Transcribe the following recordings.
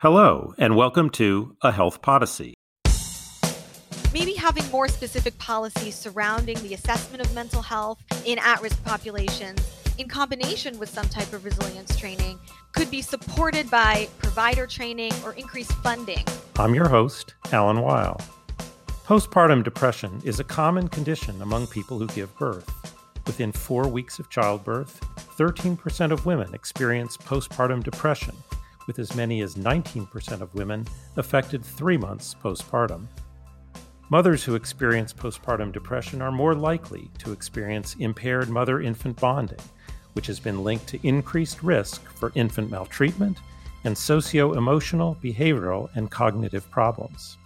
Hello, and welcome to A Health Podyssey. Maybe having more specific policies surrounding the assessment of mental health in at-risk populations in combination with some type of resilience training could be supported by provider training or increased funding. I'm your host, Alan Weil. Postpartum depression is a common condition among people who give birth. Within 4 weeks of childbirth, 13% of women experience postpartum depression, with as many as 19% of women affected 3 months postpartum. Mothers who experience postpartum depression are more likely to experience impaired mother-infant bonding, which has been linked to increased risk for infant maltreatment and socio-emotional, behavioral, and cognitive problems.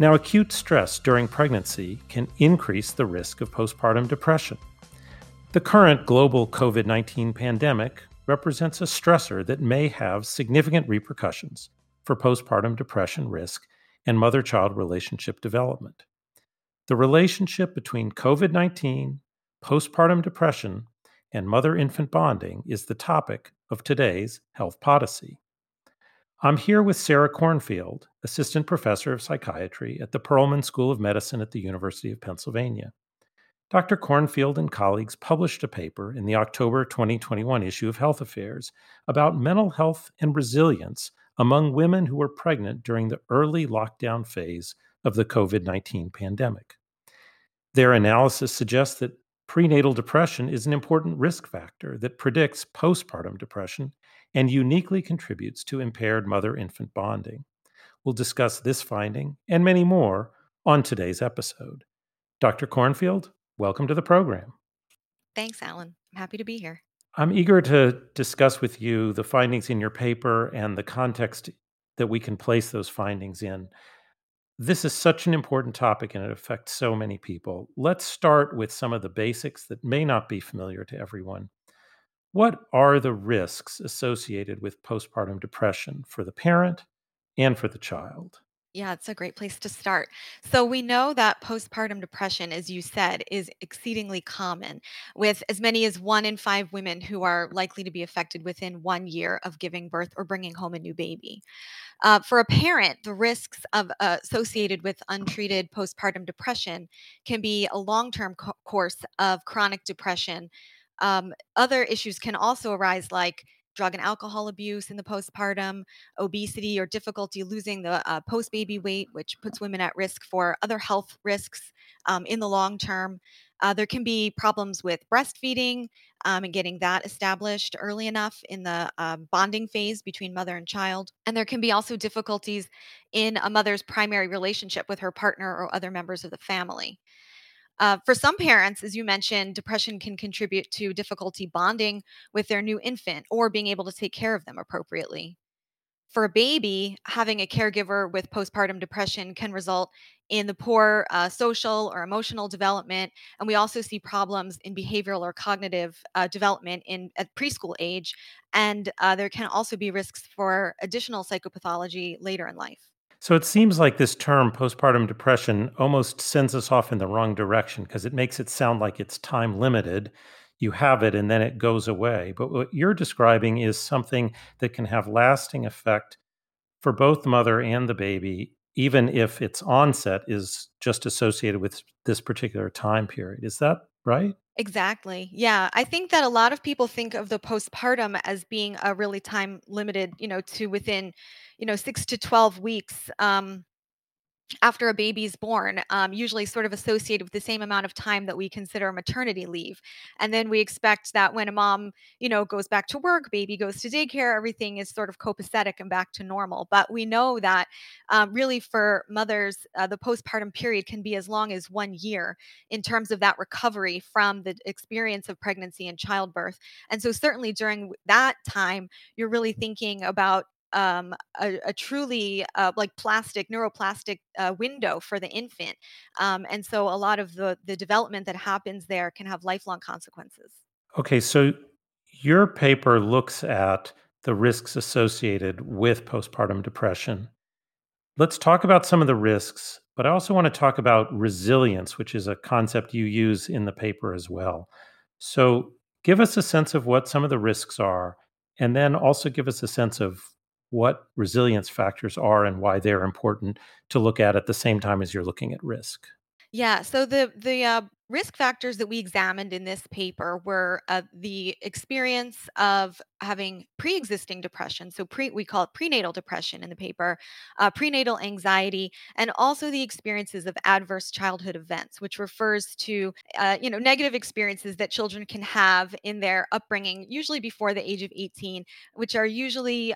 Now, acute stress during pregnancy can increase the risk of postpartum depression. The current global COVID-19 pandemic represents a stressor that may have significant repercussions for postpartum depression risk and mother-child relationship development. The relationship between COVID-19, postpartum depression, and mother-infant bonding is the topic of today's Health Podyssey. I'm here with Sarah Kornfield, Assistant Professor of Psychiatry at the Perelman School of Medicine at the University of Pennsylvania. Dr. Kornfield and colleagues published a paper in the October 2021 issue of Health Affairs about mental health and resilience among women who were pregnant during the early lockdown phase of the COVID-19 pandemic. Their analysis suggests that prenatal depression is an important risk factor that predicts postpartum depression and uniquely contributes to impaired mother-infant bonding. We'll discuss this finding and many more on today's episode. Dr. Kornfield, welcome to the program. Thanks, Alan. I'm happy to be here. I'm eager to discuss with you the findings in your paper and the context that we can place those findings in. This is such an important topic and it affects so many people. Let's start with some of the basics that may not be familiar to everyone. What are the risks associated with postpartum depression for the parent and for the child? Yeah, it's a great place to start. So we know that postpartum depression, as you said, is exceedingly common, with as many as 1 in 5 women who are likely to be affected within 1 year of giving birth or bringing home a new baby. For a parent, the risks associated with untreated postpartum depression can be a long-term course of chronic depression. Other issues can also arise, like drug and alcohol abuse in the postpartum, obesity, or difficulty losing the post-baby weight, which puts women at risk for other health risks in the long term. There can be problems with breastfeeding and getting that established early enough in the bonding phase between mother and child. And there can be also difficulties in a mother's primary relationship with her partner or other members of the family. For some parents, as you mentioned, depression can contribute to difficulty bonding with their new infant or being able to take care of them appropriately. For a baby, having a caregiver with postpartum depression can result in the poor social or emotional development, and we also see problems in behavioral or cognitive development at preschool age, and there can also be risks for additional psychopathology later in life. So it seems like this term, postpartum depression, almost sends us off in the wrong direction because it makes it sound like it's time limited. You have it and then it goes away. But what you're describing is something that can have lasting effect for both the mother and the baby, even if its onset is just associated with this particular time period. Is that right? Exactly. Yeah. I think that a lot of people think of the postpartum as being a really time limited, to within, 6 to 12 weeks after a baby's born, usually sort of associated with the same amount of time that we consider maternity leave. And then we expect that when a mom, goes back to work, baby goes to daycare, everything is sort of copacetic and back to normal. But we know that really for mothers, the postpartum period can be as long as 1 year in terms of that recovery from the experience of pregnancy and childbirth. And so certainly during that time, you're really thinking about a truly neuroplastic window for the infant. And so a lot of the development that happens there can have lifelong consequences. Okay, so your paper looks at the risks associated with postpartum depression. Let's talk about some of the risks, but I also want to talk about resilience, which is a concept you use in the paper as well. So give us a sense of what some of the risks are, and then also give us a sense of what resilience factors are and why they're important to look at the same time as you're looking at risk. Yeah. So the risk factors that we examined in this paper were the experience of having pre-existing depression. So we call it prenatal depression in the paper, prenatal anxiety, and also the experiences of adverse childhood events, which refers to negative experiences that children can have in their upbringing, usually before the age of 18, which are usually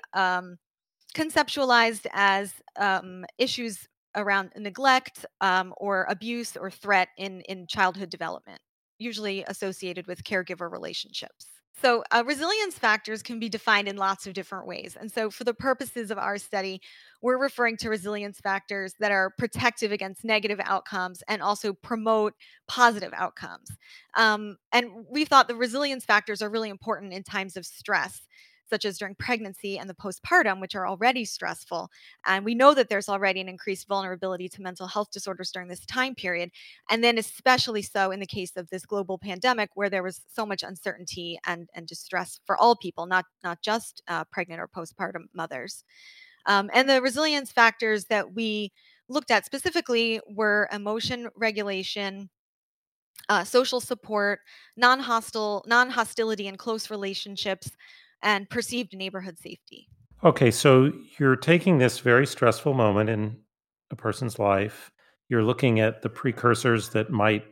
conceptualized as issues around neglect or abuse or threat in childhood development, usually associated with caregiver relationships. So resilience factors can be defined in lots of different ways. And so for the purposes of our study, we're referring to resilience factors that are protective against negative outcomes and also promote positive outcomes. And we thought the resilience factors are really important in times of stress, such as during pregnancy and the postpartum, which are already stressful. And we know that there's already an increased vulnerability to mental health disorders during this time period. And then especially so in the case of this global pandemic, where there was so much uncertainty and distress for all people, not just pregnant or postpartum mothers. And the resilience factors that we looked at specifically were emotion regulation, social support, non-hostility and close relationships, and perceived neighborhood safety. Okay, so you're taking this very stressful moment in a person's life. You're looking at the precursors that might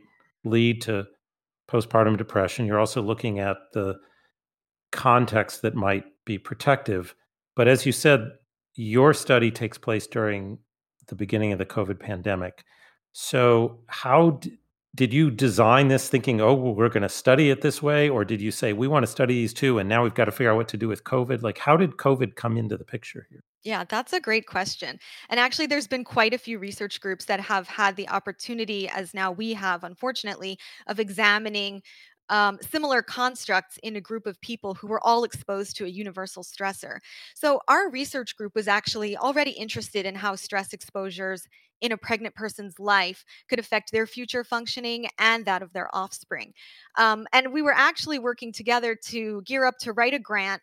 lead to postpartum depression. You're also looking at the context that might be protective. But as you said, your study takes place during the beginning of the COVID pandemic. So how did you design this thinking, we're going to study it this way? Or did you say, we want to study these two, and now we've got to figure out what to do with COVID? Like, how did COVID come into the picture here? Yeah, that's a great question. And actually, there's been quite a few research groups that have had the opportunity, as now we have, unfortunately, of examining similar constructs in a group of people who were all exposed to a universal stressor. So our research group was actually already interested in how stress exposures in a pregnant person's life could affect their future functioning and that of their offspring. And we were actually working together to gear up to write a grant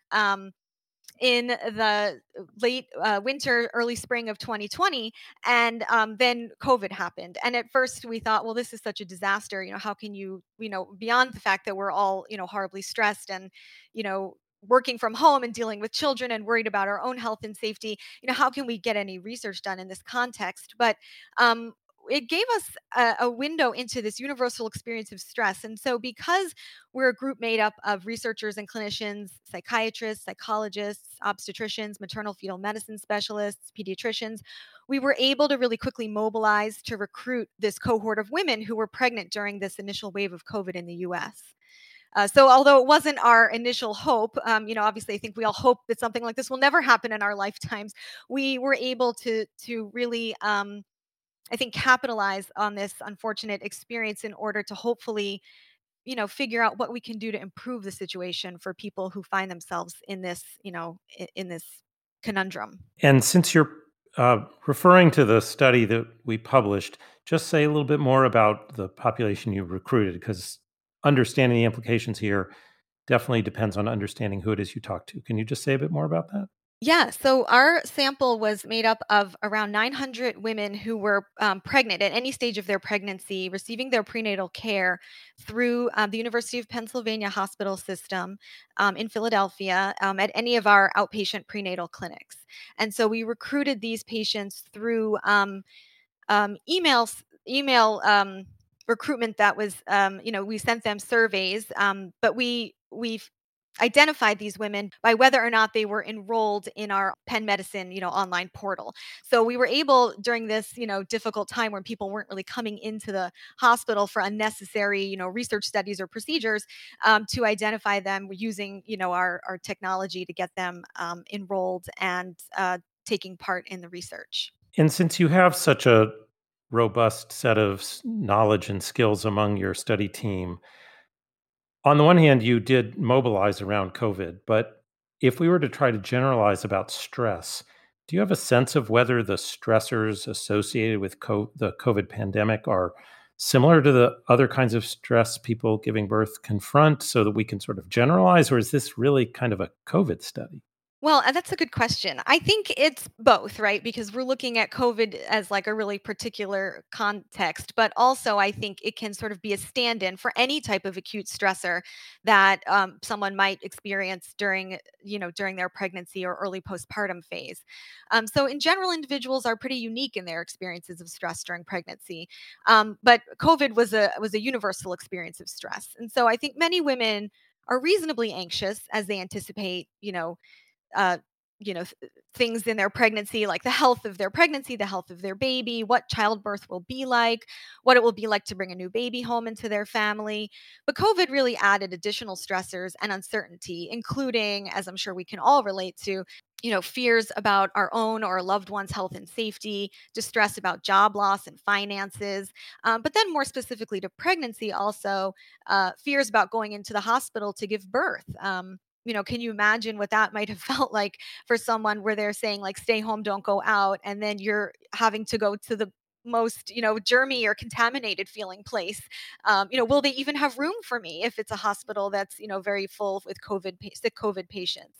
in the late winter, early spring of 2020. And then COVID happened. And at first we thought, well, this is such a disaster. How can you, beyond the fact that we're all, horribly stressed and, working from home and dealing with children and worried about our own health and safety, how can we get any research done in this context? But it gave us a window into this universal experience of stress. And so because we're a group made up of researchers and clinicians, psychiatrists, psychologists, obstetricians, maternal fetal medicine specialists, pediatricians, we were able to really quickly mobilize to recruit this cohort of women who were pregnant during this initial wave of COVID in the U.S. So although it wasn't our initial hope, obviously I think we all hope that something like this will never happen in our lifetimes, we were able to really, I think, capitalize on this unfortunate experience in order to hopefully, figure out what we can do to improve the situation for people who find themselves in this, in this conundrum. And since you're referring to the study that we published, just say a little bit more about the population you recruited, because understanding the implications here definitely depends on understanding who it is you talk to. Can you just say a bit more about that? Yeah. So our sample was made up of around 900 women who were pregnant at any stage of their pregnancy, receiving their prenatal care through the University of Pennsylvania hospital system in Philadelphia at any of our outpatient prenatal clinics. And so we recruited these patients through email recruitment that was, we sent them surveys, but we've identified these women by whether or not they were enrolled in our Penn Medicine, online portal. So we were able during this, difficult time when people weren't really coming into the hospital for unnecessary, research studies or procedures, to identify them using, our technology to get them enrolled and taking part in the research. And since you have such a robust set of knowledge and skills among your study team, on the one hand, you did mobilize around COVID, but if we were to try to generalize about stress, do you have a sense of whether the stressors associated with the COVID pandemic are similar to the other kinds of stress people giving birth confront so that we can sort of generalize, or is this really kind of a COVID study? Well, that's a good question. I think it's both, right? Because we're looking at COVID as like a really particular context, but also I think it can sort of be a stand-in for any type of acute stressor that someone might experience during their pregnancy or early postpartum phase. So in general, individuals are pretty unique in their experiences of stress during pregnancy, but COVID was a universal experience of stress, and so I think many women are reasonably anxious as they anticipate, things in their pregnancy, like the health of their pregnancy, the health of their baby, what childbirth will be like, what it will be like to bring a new baby home into their family. But COVID really added additional stressors and uncertainty, including, as I'm sure we can all relate to, fears about our own or loved ones' health and safety, distress about job loss and finances, but then more specifically to pregnancy also, fears about going into the hospital to give birth. Can you imagine what that might have felt like for someone where they're saying like, stay home, don't go out. And then you're having to go to the most, germy or contaminated feeling place. Will they even have room for me if it's a hospital that's, very full with COVID patients?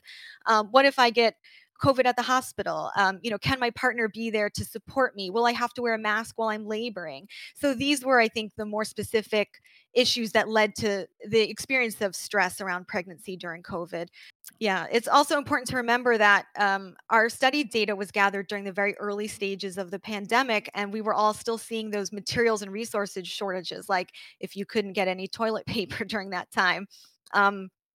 What if I get COVID at the hospital? Can my partner be there to support me? Will I have to wear a mask while I'm laboring? So these were, I think, the more specific issues that led to the experience of stress around pregnancy during COVID. Yeah, it's also important to remember that our study data was gathered during the very early stages of the pandemic, and we were all still seeing those materials and resources shortages, like if you couldn't get any toilet paper during that time.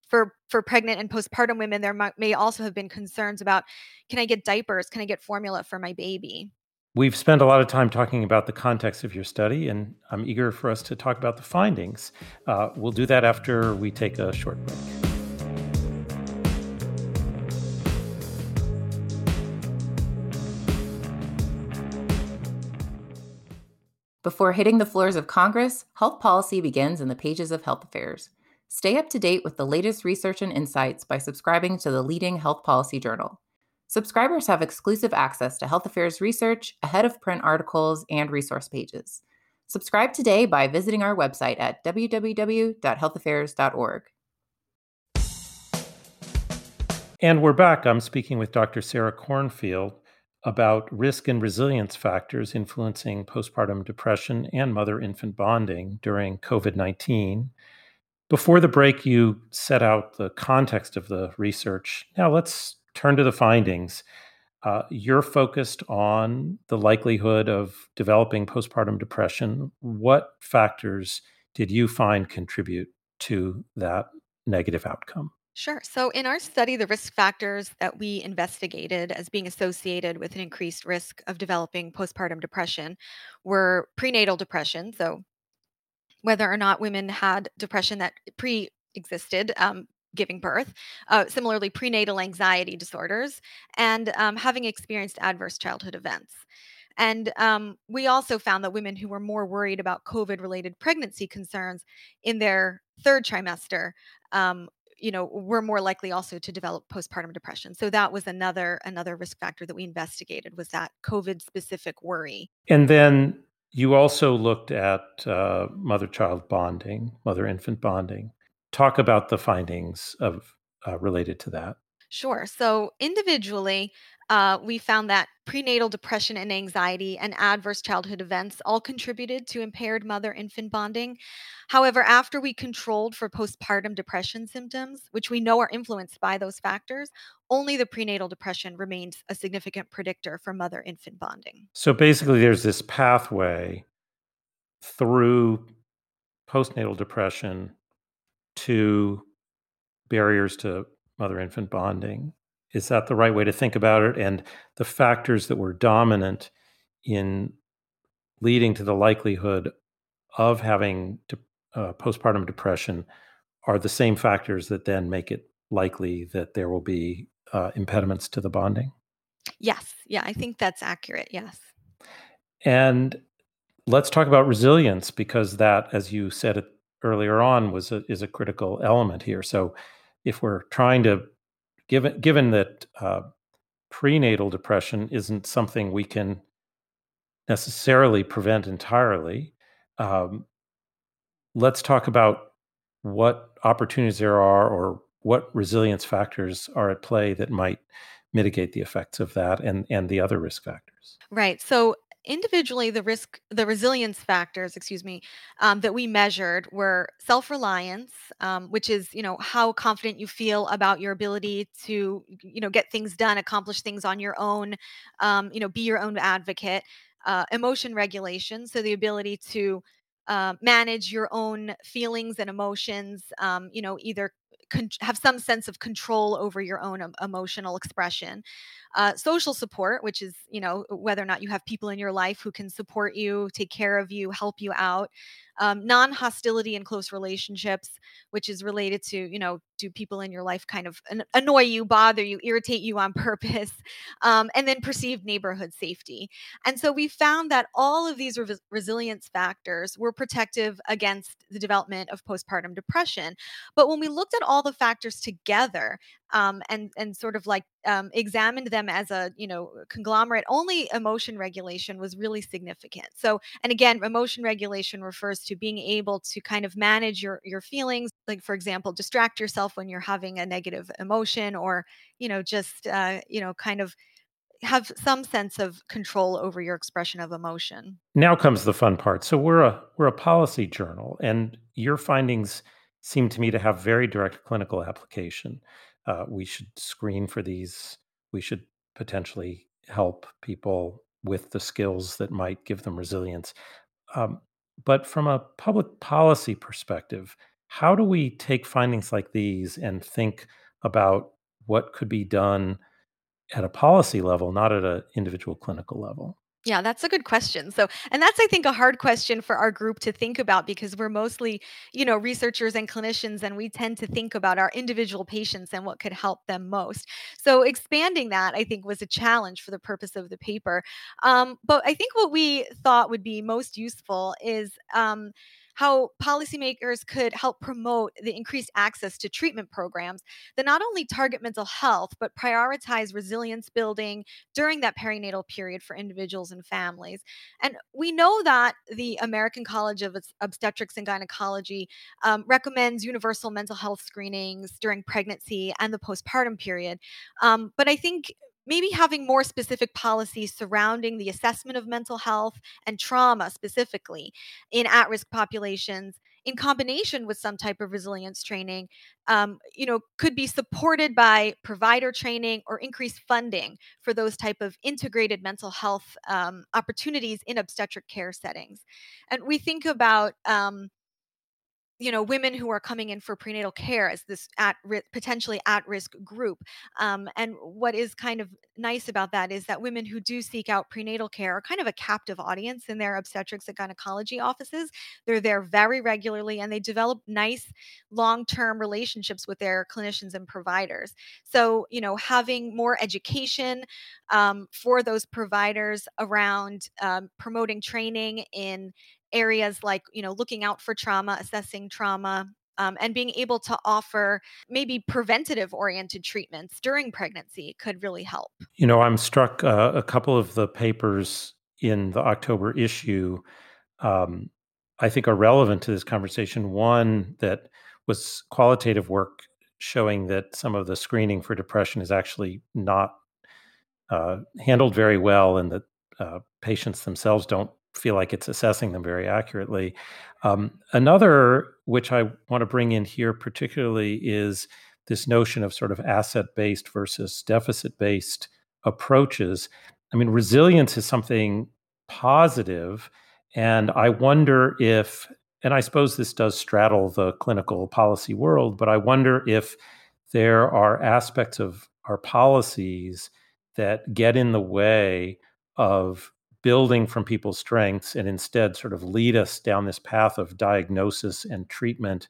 For pregnant and postpartum women, there may also have been concerns about, can I get diapers? Can I get formula for my baby? We've spent a lot of time talking about the context of your study, and I'm eager for us to talk about the findings. We'll do that after we take a short break. Before hitting the floors of Congress, health policy begins in the pages of Health Affairs. Stay up to date with the latest research and insights by subscribing to the leading health policy journal. Subscribers have exclusive access to Health Affairs research, ahead of print articles, and resource pages. Subscribe today by visiting our website at www.healthaffairs.org. And we're back. I'm speaking with Dr. Sarah Kornfield about risk and resilience factors influencing postpartum depression and mother-infant bonding during COVID-19. Before the break, you set out the context of the research. Now let's turn to the findings. You're focused on the likelihood of developing postpartum depression. What factors did you find contribute to that negative outcome? Sure. So in our study, the risk factors that we investigated as being associated with an increased risk of developing postpartum depression were prenatal depression, so whether or not women had depression that pre-existed giving birth, similarly prenatal anxiety disorders, and having experienced adverse childhood events. And we also found that women who were more worried about COVID-related pregnancy concerns in their third trimester were more likely also to develop postpartum depression. So that was another risk factor that we investigated, was that COVID-specific worry. And then you also looked at mother-child bonding, mother-infant bonding. Talk about the findings related to that. Sure. So individually, we found that prenatal depression and anxiety and adverse childhood events all contributed to impaired mother-infant bonding. However, after we controlled for postpartum depression symptoms, which we know are influenced by those factors, only the prenatal depression remains a significant predictor for mother-infant bonding. So basically, there's this pathway through postnatal depression to barriers to mother-infant bonding. Is that the right way to think about it? And the factors that were dominant in leading to the likelihood of having postpartum depression are the same factors that then make it likely that there will be impediments to the bonding? Yes. Yeah, I think that's accurate. Yes. And let's talk about resilience, because that, as you said earlier on, is a critical element here. So if we're trying to Given that prenatal depression isn't something we can necessarily prevent entirely, let's talk about what opportunities there are or what resilience factors are at play that might mitigate the effects of that and the other risk factors. Right. So individually, the resilience factors that we measured were self-reliance, which is, how confident you feel about your ability to, get things done, accomplish things on your own, be your own advocate, emotion regulation. So the ability to manage your own feelings and emotions, either have some sense of control over your own emotional expression, social support, which is, whether or not you have people in your life who can support you, take care of you, help you out, non-hostility in close relationships, which is related to, do people in your life kind of annoy you, bother you, irritate you on purpose, and then perceived neighborhood safety. And so we found that all of these resilience factors were protective against the development of postpartum depression. But when we looked at all the factors together, and sort of examined them as a, conglomerate, only emotion regulation was really significant. So, and again, emotion regulation refers to being able to kind of manage your feelings, like, for example, distract yourself when you're having a negative emotion, or, kind of have some sense of control over your expression of emotion. Now comes the fun part. So we're a policy journal, and your findings seem to me to have very direct clinical application. We should screen for these. We should potentially help people with the skills that might give them resilience. But from a public policy perspective, how do we take findings like these and think about what could be done at a policy level, not at an individual clinical level? Yeah, that's a good question. So, and that's, I think, a hard question for our group to think about, because we're mostly, researchers and clinicians, and we tend to think about our individual patients and what could help them most. So expanding that, I think, was a challenge for the purpose of the paper. But I think what we thought would be most useful is how policymakers could help promote the increased access to treatment programs that not only target mental health, but prioritize resilience building during that perinatal period for individuals and families. And we know that the American College of Obstetrics and Gynecology recommends universal mental health screenings during pregnancy and the postpartum period. But I think maybe having more specific policies surrounding the assessment of mental health and trauma specifically in at-risk populations, in combination with some type of resilience training, could be supported by provider training or increased funding for those type of integrated mental health opportunities in obstetric care settings. And we think about women who are coming in for prenatal care as this potentially at-risk group. And what is kind of nice about that is that women who do seek out prenatal care are kind of a captive audience in their obstetrics and gynecology offices. They're there very regularly, and they develop nice long-term relationships with their clinicians and providers. So, having more education for those providers around promoting training in areas like, looking out for trauma, assessing trauma, and being able to offer maybe preventative-oriented treatments during pregnancy could really help. I'm struck a couple of the papers in the October issue, I think, are relevant to this conversation. One that was qualitative work showing that some of the screening for depression is actually not handled very well, and that patients themselves don't feel like it's assessing them very accurately. Another, which I want to bring in here particularly, is this notion of sort of asset-based versus deficit-based approaches. I mean, resilience is something positive, and I wonder if, and I suppose this does straddle the clinical policy world, but I wonder if there are aspects of our policies that get in the way of building from people's strengths and instead sort of lead us down this path of diagnosis and treatment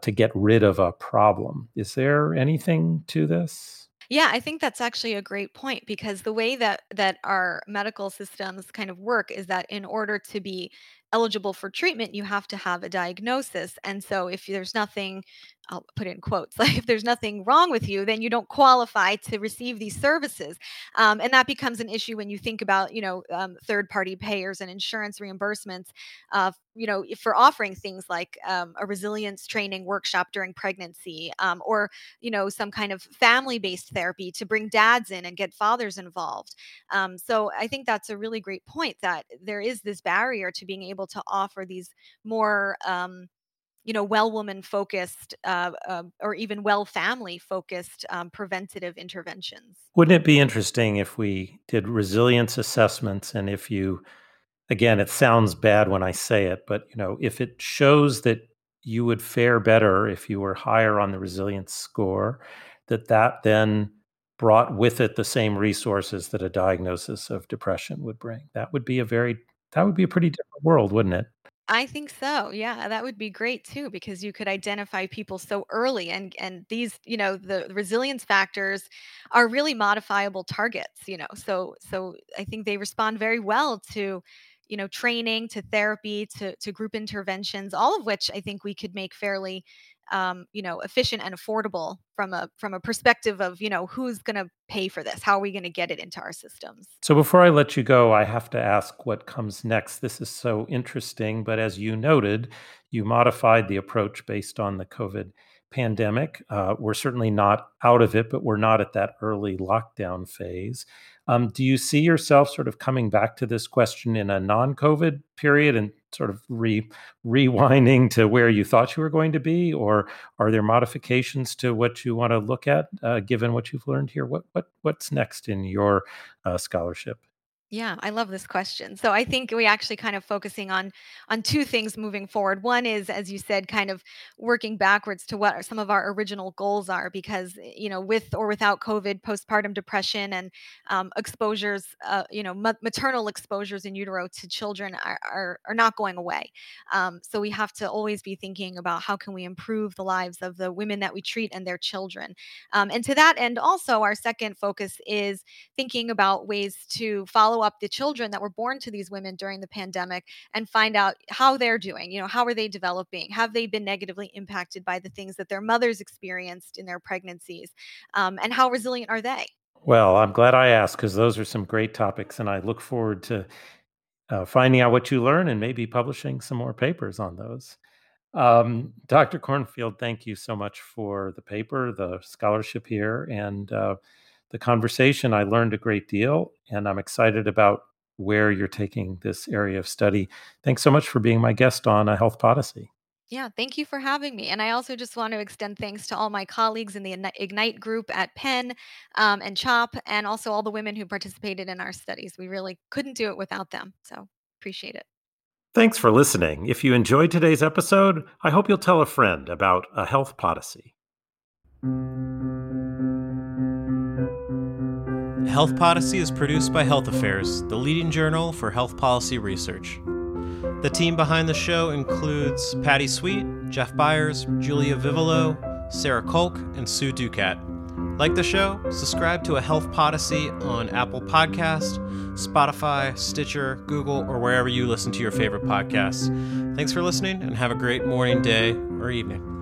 to get rid of a problem. Is there anything to this? Yeah, I think that's actually a great point, because the way that our medical systems kind of work is that in order to be eligible for treatment, you have to have a diagnosis. And so if there's nothing I'll put it in quotes, like if there's nothing wrong with you, then you don't qualify to receive these services. And that becomes an issue when you think about, third-party payers and insurance reimbursements, for offering things like a resilience training workshop during pregnancy, or, some kind of family-based therapy to bring dads in and get fathers involved. So I think that's a really great point, that there is this barrier to being able to offer these more, well-woman focused or even well-family focused preventative interventions. Wouldn't it be interesting if we did resilience assessments? And if you, again, it sounds bad when I say it, but, if it shows that you would fare better if you were higher on the resilience score, that then brought with it the same resources that a diagnosis of depression would bring. That would be a pretty different world, wouldn't it? I think so. Yeah, that would be great too, because you could identify people so early, and these, the resilience factors are really modifiable targets, so I think they respond very well to, training, to therapy, to group interventions, all of which I think we could make fairly, efficient and affordable from a perspective of, who's going to pay for this? How are we going to get it into our systems? So before I let you go, I have to ask what comes next. This is so interesting, but as you noted, you modified the approach based on the COVID pandemic. We're certainly not out of it, but we're not at that early lockdown phase. Do you see yourself sort of coming back to this question in a non-COVID period and sort of rewinding to where you thought you were going to be? Or are there modifications to what you want to look at, given what you've learned here? What's next in your scholarship? Yeah, I love this question. So I think we actually kind of focusing on two things moving forward. One is, as you said, kind of working backwards to what some of our original goals are, because, with or without COVID, postpartum depression and exposures, maternal exposures in utero to children are not going away. So we have to always be thinking about how can we improve the lives of the women that we treat and their children. And to that end, also, our second focus is thinking about ways to follow up the children that were born to these women during the pandemic and find out how they're doing. How are they developing? Have they been negatively impacted by the things that their mothers experienced in their pregnancies? And how resilient are they? Well, I'm glad I asked, because those are some great topics, and I look forward to finding out what you learn and maybe publishing some more papers on those. Dr. Kornfield, thank you so much for the paper, the scholarship here, and the conversation. I learned a great deal, and I'm excited about where you're taking this area of study. Thanks so much for being my guest on A Health Podyssey. Yeah, thank you for having me. And I also just want to extend thanks to all my colleagues in the Ignite group at Penn and CHOP, and also all the women who participated in our studies. We really couldn't do it without them, so appreciate it. Thanks for listening. If you enjoyed today's episode, I hope you'll tell a friend about A Health Podyssey. Health Podyssey is produced by Health Affairs, the leading journal for health policy research. The team behind the show includes Patty Sweet, Jeff Byers, Julia Vivolo, Sarah Kolk, and Sue Ducat. Like the show? Subscribe to A Health Podyssey on Apple Podcasts, Spotify, Stitcher, Google, or wherever you listen to your favorite podcasts. Thanks for listening, and have a great morning, day, or evening.